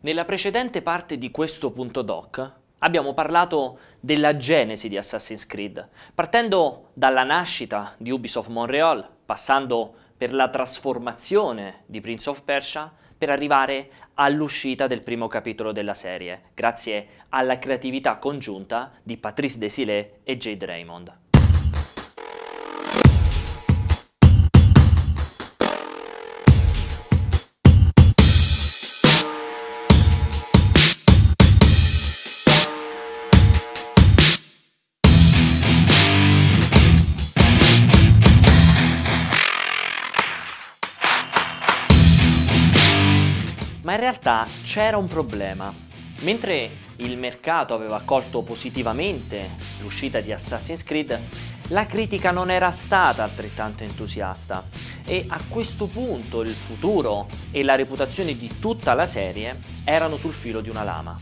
Nella precedente parte di questo punto doc abbiamo parlato della genesi di Assassin's Creed, partendo dalla nascita di Ubisoft Montreal, passando per la trasformazione di Prince of Persia, per arrivare all'uscita del primo capitolo della serie, grazie alla creatività congiunta di Patrice Desilets e Jade Raymond. Ma in realtà c'era un problema. Mentre il mercato aveva accolto positivamente l'uscita di Assassin's Creed, la critica non era stata altrettanto entusiasta e a questo punto il futuro e la reputazione di tutta la serie erano sul filo di una lama.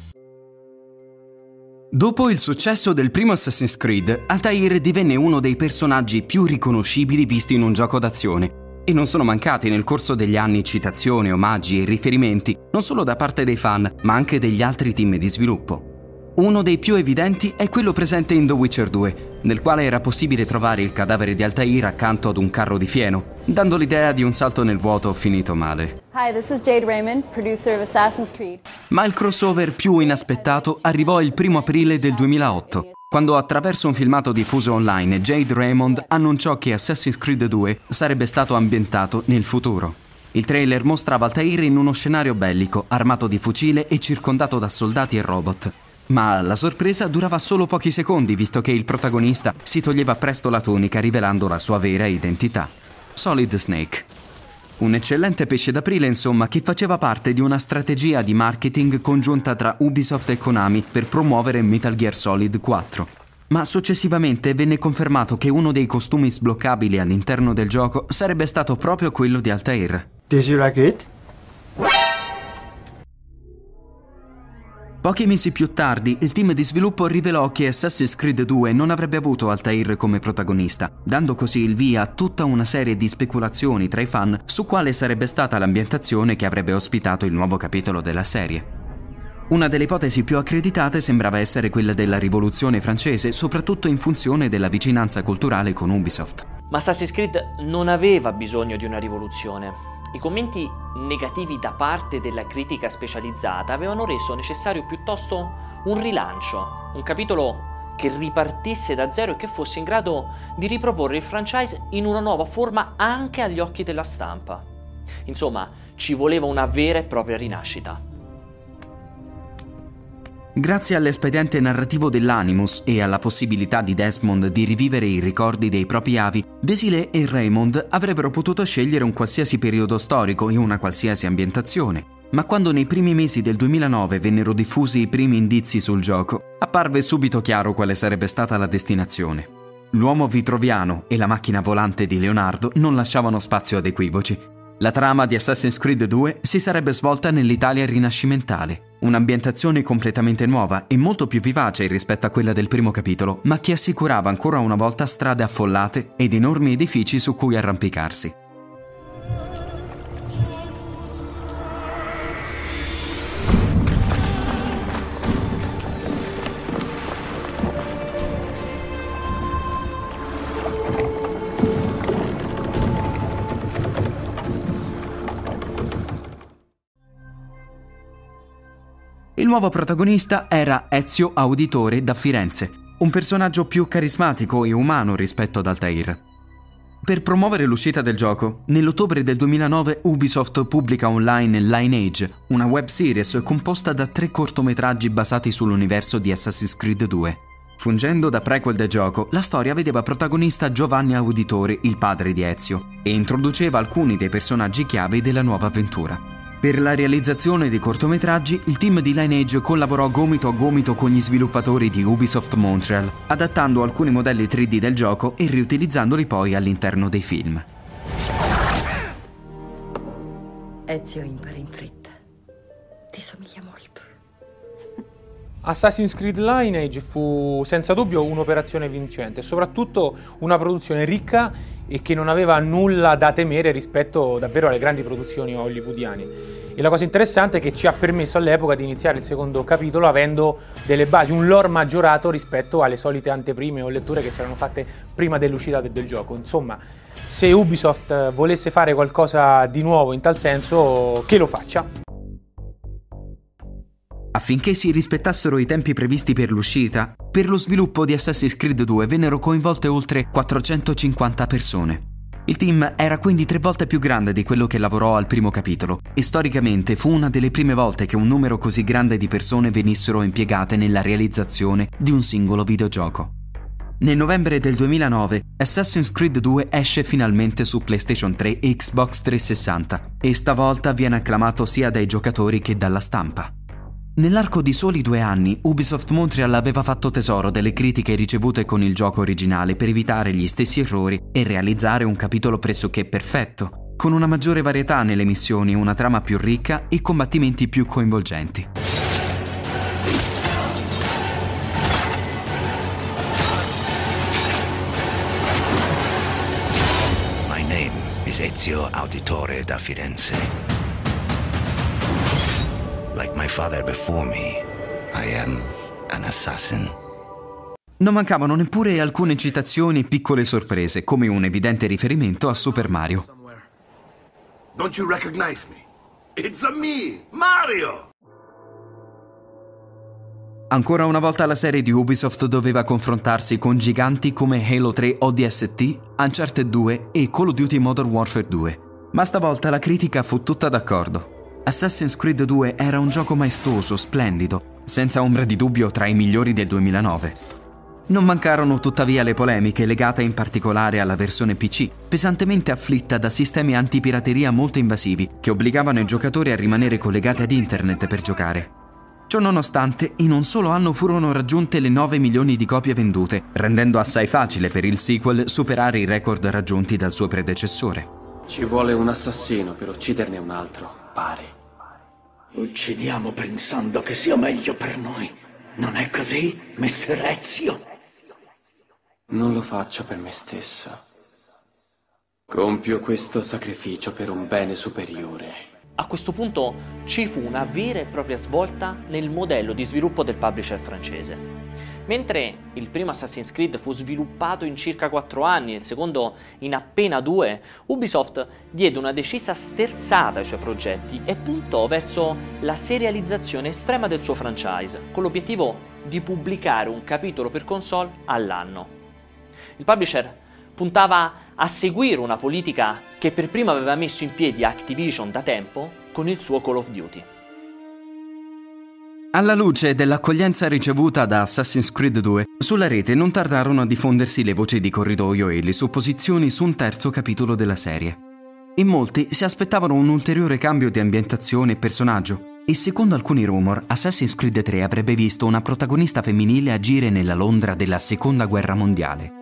Dopo il successo del primo Assassin's Creed, Altaïr divenne uno dei personaggi più riconoscibili visti in un gioco d'azione. E non sono mancati nel corso degli anni citazioni, omaggi e riferimenti, non solo da parte dei fan, ma anche degli altri team di sviluppo. Uno dei più evidenti è quello presente in The Witcher 2, nel quale era possibile trovare il cadavere di Altaïr accanto ad un carro di fieno, dando l'idea di un salto nel vuoto finito male. Hi, this is Jade Raymond, producer of Assassin's Creed. Ma il crossover più inaspettato arrivò il 1 aprile del 2008. Quando attraverso un filmato diffuso online Jade Raymond annunciò che Assassin's Creed II sarebbe stato ambientato nel futuro. Il trailer mostrava Altaïr in uno scenario bellico, armato di fucile e circondato da soldati e robot. Ma la sorpresa durava solo pochi secondi, visto che il protagonista si toglieva presto la tunica rivelando la sua vera identità: Solid Snake. Un eccellente pesce d'aprile, insomma, che faceva parte di una strategia di marketing congiunta tra Ubisoft e Konami per promuovere Metal Gear Solid 4. Ma successivamente venne confermato che uno dei costumi sbloccabili all'interno del gioco sarebbe stato proprio quello di Altaïr. Did you like it? Pochi mesi più tardi, il team di sviluppo rivelò che Assassin's Creed 2 non avrebbe avuto Altaïr come protagonista, dando così il via a tutta una serie di speculazioni tra i fan su quale sarebbe stata l'ambientazione che avrebbe ospitato il nuovo capitolo della serie. Una delle ipotesi più accreditate sembrava essere quella della rivoluzione francese, soprattutto in funzione della vicinanza culturale con Ubisoft. Ma Assassin's Creed non aveva bisogno di una rivoluzione. I commenti negativi da parte della critica specializzata avevano reso necessario piuttosto un rilancio, un capitolo che ripartisse da zero e che fosse in grado di riproporre il franchise in una nuova forma anche agli occhi della stampa. Insomma, ci voleva una vera e propria rinascita. Grazie all'espediente narrativo dell'Animus e alla possibilità di Desmond di rivivere i ricordi dei propri avi, Desilets e Raymond avrebbero potuto scegliere un qualsiasi periodo storico e una qualsiasi ambientazione. Ma quando nei primi mesi del 2009 vennero diffusi i primi indizi sul gioco, apparve subito chiaro quale sarebbe stata la destinazione. L'uomo vitroviano e la macchina volante di Leonardo non lasciavano spazio ad equivoci. La trama di Assassin's Creed 2 si sarebbe svolta nell'Italia rinascimentale, un'ambientazione completamente nuova e molto più vivace rispetto a quella del primo capitolo, ma che assicurava ancora una volta strade affollate ed enormi edifici su cui arrampicarsi. Il nuovo protagonista era Ezio Auditore da Firenze, un personaggio più carismatico e umano rispetto ad Altaïr. Per promuovere l'uscita del gioco, nell'ottobre del 2009 Ubisoft pubblica online Lineage, una web series composta da 3 cortometraggi basati sull'universo di Assassin's Creed 2. Fungendo da prequel del gioco, la storia vedeva protagonista Giovanni Auditore, il padre di Ezio, e introduceva alcuni dei personaggi chiave della nuova avventura. Per la realizzazione dei cortometraggi, il team di Lineage collaborò gomito a gomito con gli sviluppatori di Ubisoft Montreal, adattando alcuni modelli 3D del gioco e riutilizzandoli poi all'interno dei film. Ezio impara in fretta. Ti somiglia molto. Assassin's Creed Lineage fu senza dubbio un'operazione vincente e soprattutto una produzione ricca e che non aveva nulla da temere rispetto davvero alle grandi produzioni hollywoodiane. E la cosa interessante è che ci ha permesso all'epoca di iniziare il secondo capitolo avendo delle basi, un lore maggiorato rispetto alle solite anteprime o letture che si erano fatte prima dell'uscita del gioco. Insomma, se Ubisoft volesse fare qualcosa di nuovo in tal senso, che lo faccia. Affinché si rispettassero i tempi previsti per l'uscita, per lo sviluppo di Assassin's Creed 2 vennero coinvolte oltre 450 persone. Il team era quindi 3 volte più grande di quello che lavorò al primo capitolo, e storicamente fu una delle prime volte che un numero così grande di persone venissero impiegate nella realizzazione di un singolo videogioco. Nel novembre del 2009, Assassin's Creed 2 esce finalmente su PlayStation 3 e Xbox 360, e stavolta viene acclamato sia dai giocatori che dalla stampa. Nell'arco di soli 2 anni, Ubisoft Montreal aveva fatto tesoro delle critiche ricevute con il gioco originale per evitare gli stessi errori e realizzare un capitolo pressoché perfetto, con una maggiore varietà nelle missioni, una trama più ricca e combattimenti più coinvolgenti. My name is Ezio Auditore da Firenze. Like my father before me, I am an assassin. Non mancavano neppure alcune citazioni e piccole sorprese, come un evidente riferimento a Super Mario. Don't you recognize me? It's a me, Mario! Ancora una volta la serie di Ubisoft doveva confrontarsi con giganti come Halo 3 ODST, Uncharted 2 e Call of Duty Modern Warfare 2. Ma stavolta la critica fu tutta d'accordo. Assassin's Creed 2 era un gioco maestoso, splendido, senza ombra di dubbio tra i migliori del 2009. Non mancarono tuttavia le polemiche legate in particolare alla versione PC, pesantemente afflitta da sistemi antipirateria molto invasivi che obbligavano i giocatori a rimanere collegati ad internet per giocare. Ciò nonostante, in un solo anno furono raggiunte le 9 milioni di copie vendute, rendendo assai facile per il sequel superare i record raggiunti dal suo predecessore. Ci vuole un assassino per ucciderne un altro, pare. Uccidiamo pensando che sia meglio per noi. Non è così, messer Ezio? Non lo faccio per me stesso. Compio questo sacrificio per un bene superiore. A questo punto ci fu una vera e propria svolta nel modello di sviluppo del publisher francese. Mentre il primo Assassin's Creed fu sviluppato in circa 4 anni e il secondo in appena 2, Ubisoft diede una decisa sterzata ai suoi progetti e puntò verso la serializzazione estrema del suo franchise, con l'obiettivo di pubblicare un capitolo per console all'anno. Il publisher puntava a seguire una politica che per prima aveva messo in piedi Activision da tempo con il suo Call of Duty. Alla luce dell'accoglienza ricevuta da Assassin's Creed 2, sulla rete non tardarono a diffondersi le voci di corridoio e le supposizioni su un terzo capitolo della serie. In molti si aspettavano un ulteriore cambio di ambientazione e personaggio, e secondo alcuni rumor Assassin's Creed 3 avrebbe visto una protagonista femminile agire nella Londra della Seconda Guerra Mondiale.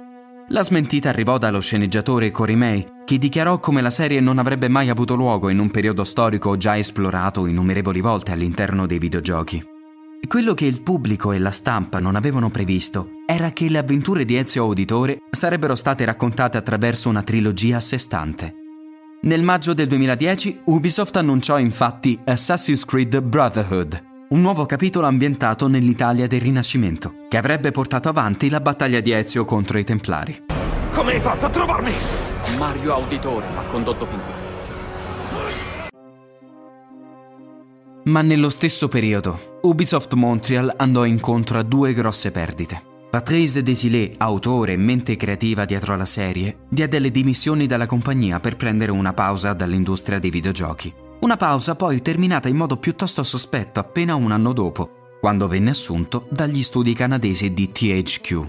La smentita arrivò dallo sceneggiatore Corey May, che dichiarò come la serie non avrebbe mai avuto luogo in un periodo storico già esplorato innumerevoli volte all'interno dei videogiochi. Quello che il pubblico e la stampa non avevano previsto era che le avventure di Ezio Auditore sarebbero state raccontate attraverso una trilogia a sé stante. Nel maggio del 2010 Ubisoft annunciò infatti Assassin's Creed Brotherhood, un nuovo capitolo ambientato nell'Italia del Rinascimento, che avrebbe portato avanti la battaglia di Ezio contro i Templari. Come hai fatto a trovarmi? Mario Auditore mi ha condotto fin qui. Ma nello stesso periodo, Ubisoft Montreal andò incontro a 2 grosse perdite. Patrice Desilets, autore e mente creativa dietro alla serie, diede le dimissioni dalla compagnia per prendere una pausa dall'industria dei videogiochi. Una pausa poi terminata in modo piuttosto sospetto appena un anno dopo, quando venne assunto dagli studi canadesi di THQ.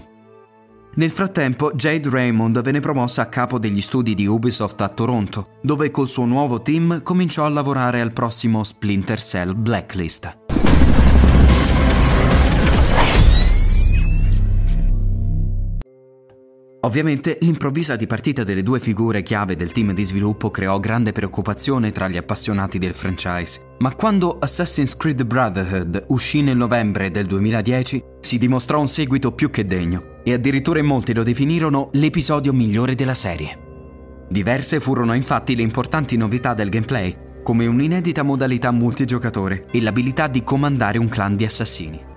Nel frattempo, Jade Raymond venne promossa a capo degli studi di Ubisoft a Toronto, dove col suo nuovo team cominciò a lavorare al prossimo Splinter Cell Blacklist. Ovviamente, l'improvvisa dipartita delle 2 figure chiave del team di sviluppo creò grande preoccupazione tra gli appassionati del franchise, ma quando Assassin's Creed Brotherhood uscì nel novembre del 2010, si dimostrò un seguito più che degno, e addirittura in molti lo definirono l'episodio migliore della serie. Diverse furono infatti le importanti novità del gameplay, come un'inedita modalità multigiocatore e l'abilità di comandare un clan di assassini.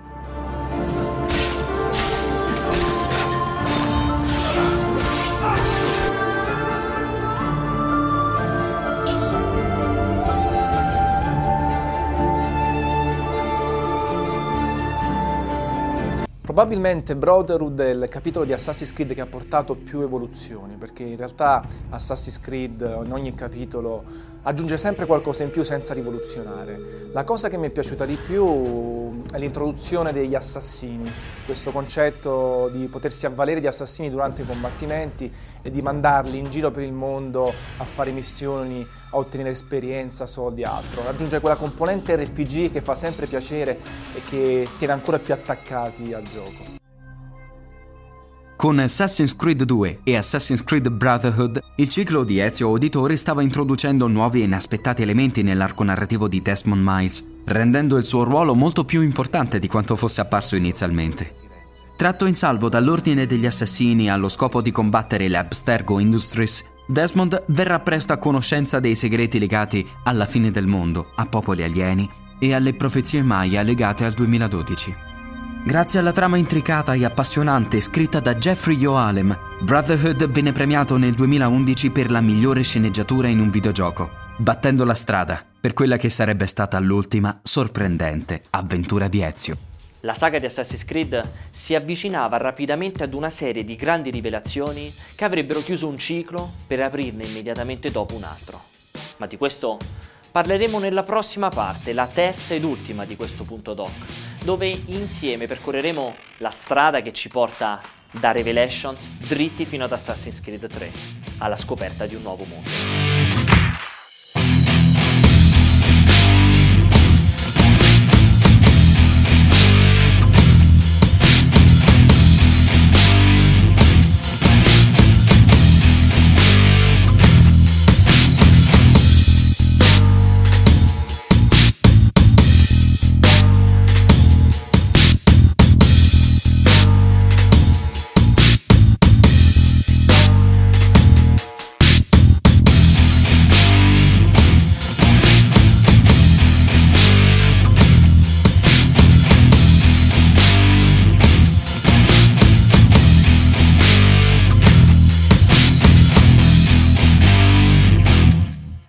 Probabilmente Brotherhood è il capitolo di Assassin's Creed che ha portato più evoluzioni, perché in realtà Assassin's Creed in ogni capitolo aggiunge sempre qualcosa in più senza rivoluzionare. La cosa che mi è piaciuta di più è l'introduzione degli assassini, questo concetto di potersi avvalere di assassini durante i combattimenti e di mandarli in giro per il mondo a fare missioni, a ottenere esperienza, soldi e altro. Aggiunge quella componente RPG che fa sempre piacere e che tiene ancora più attaccati al gioco. Con Assassin's Creed II e Assassin's Creed Brotherhood, il ciclo di Ezio Auditore stava introducendo nuovi e inaspettati elementi nell'arco narrativo di Desmond Miles, rendendo il suo ruolo molto più importante di quanto fosse apparso inizialmente. Tratto in salvo dall'ordine degli assassini allo scopo di combattere le Abstergo Industries, Desmond verrà presto a conoscenza dei segreti legati alla fine del mondo, a popoli alieni e alle profezie Maya legate al 2012. Grazie alla trama intricata e appassionante scritta da Jeffrey Joalem, Brotherhood venne premiato nel 2011 per la migliore sceneggiatura in un videogioco, battendo la strada per quella che sarebbe stata l'ultima sorprendente avventura di Ezio. La saga di Assassin's Creed si avvicinava rapidamente ad una serie di grandi rivelazioni che avrebbero chiuso un ciclo per aprirne immediatamente dopo un altro. Ma di questo parleremo nella prossima parte, la terza ed ultima di questo punto doc, dove insieme percorreremo la strada che ci porta da Revelations dritti fino ad Assassin's Creed 3, alla scoperta di un nuovo mondo.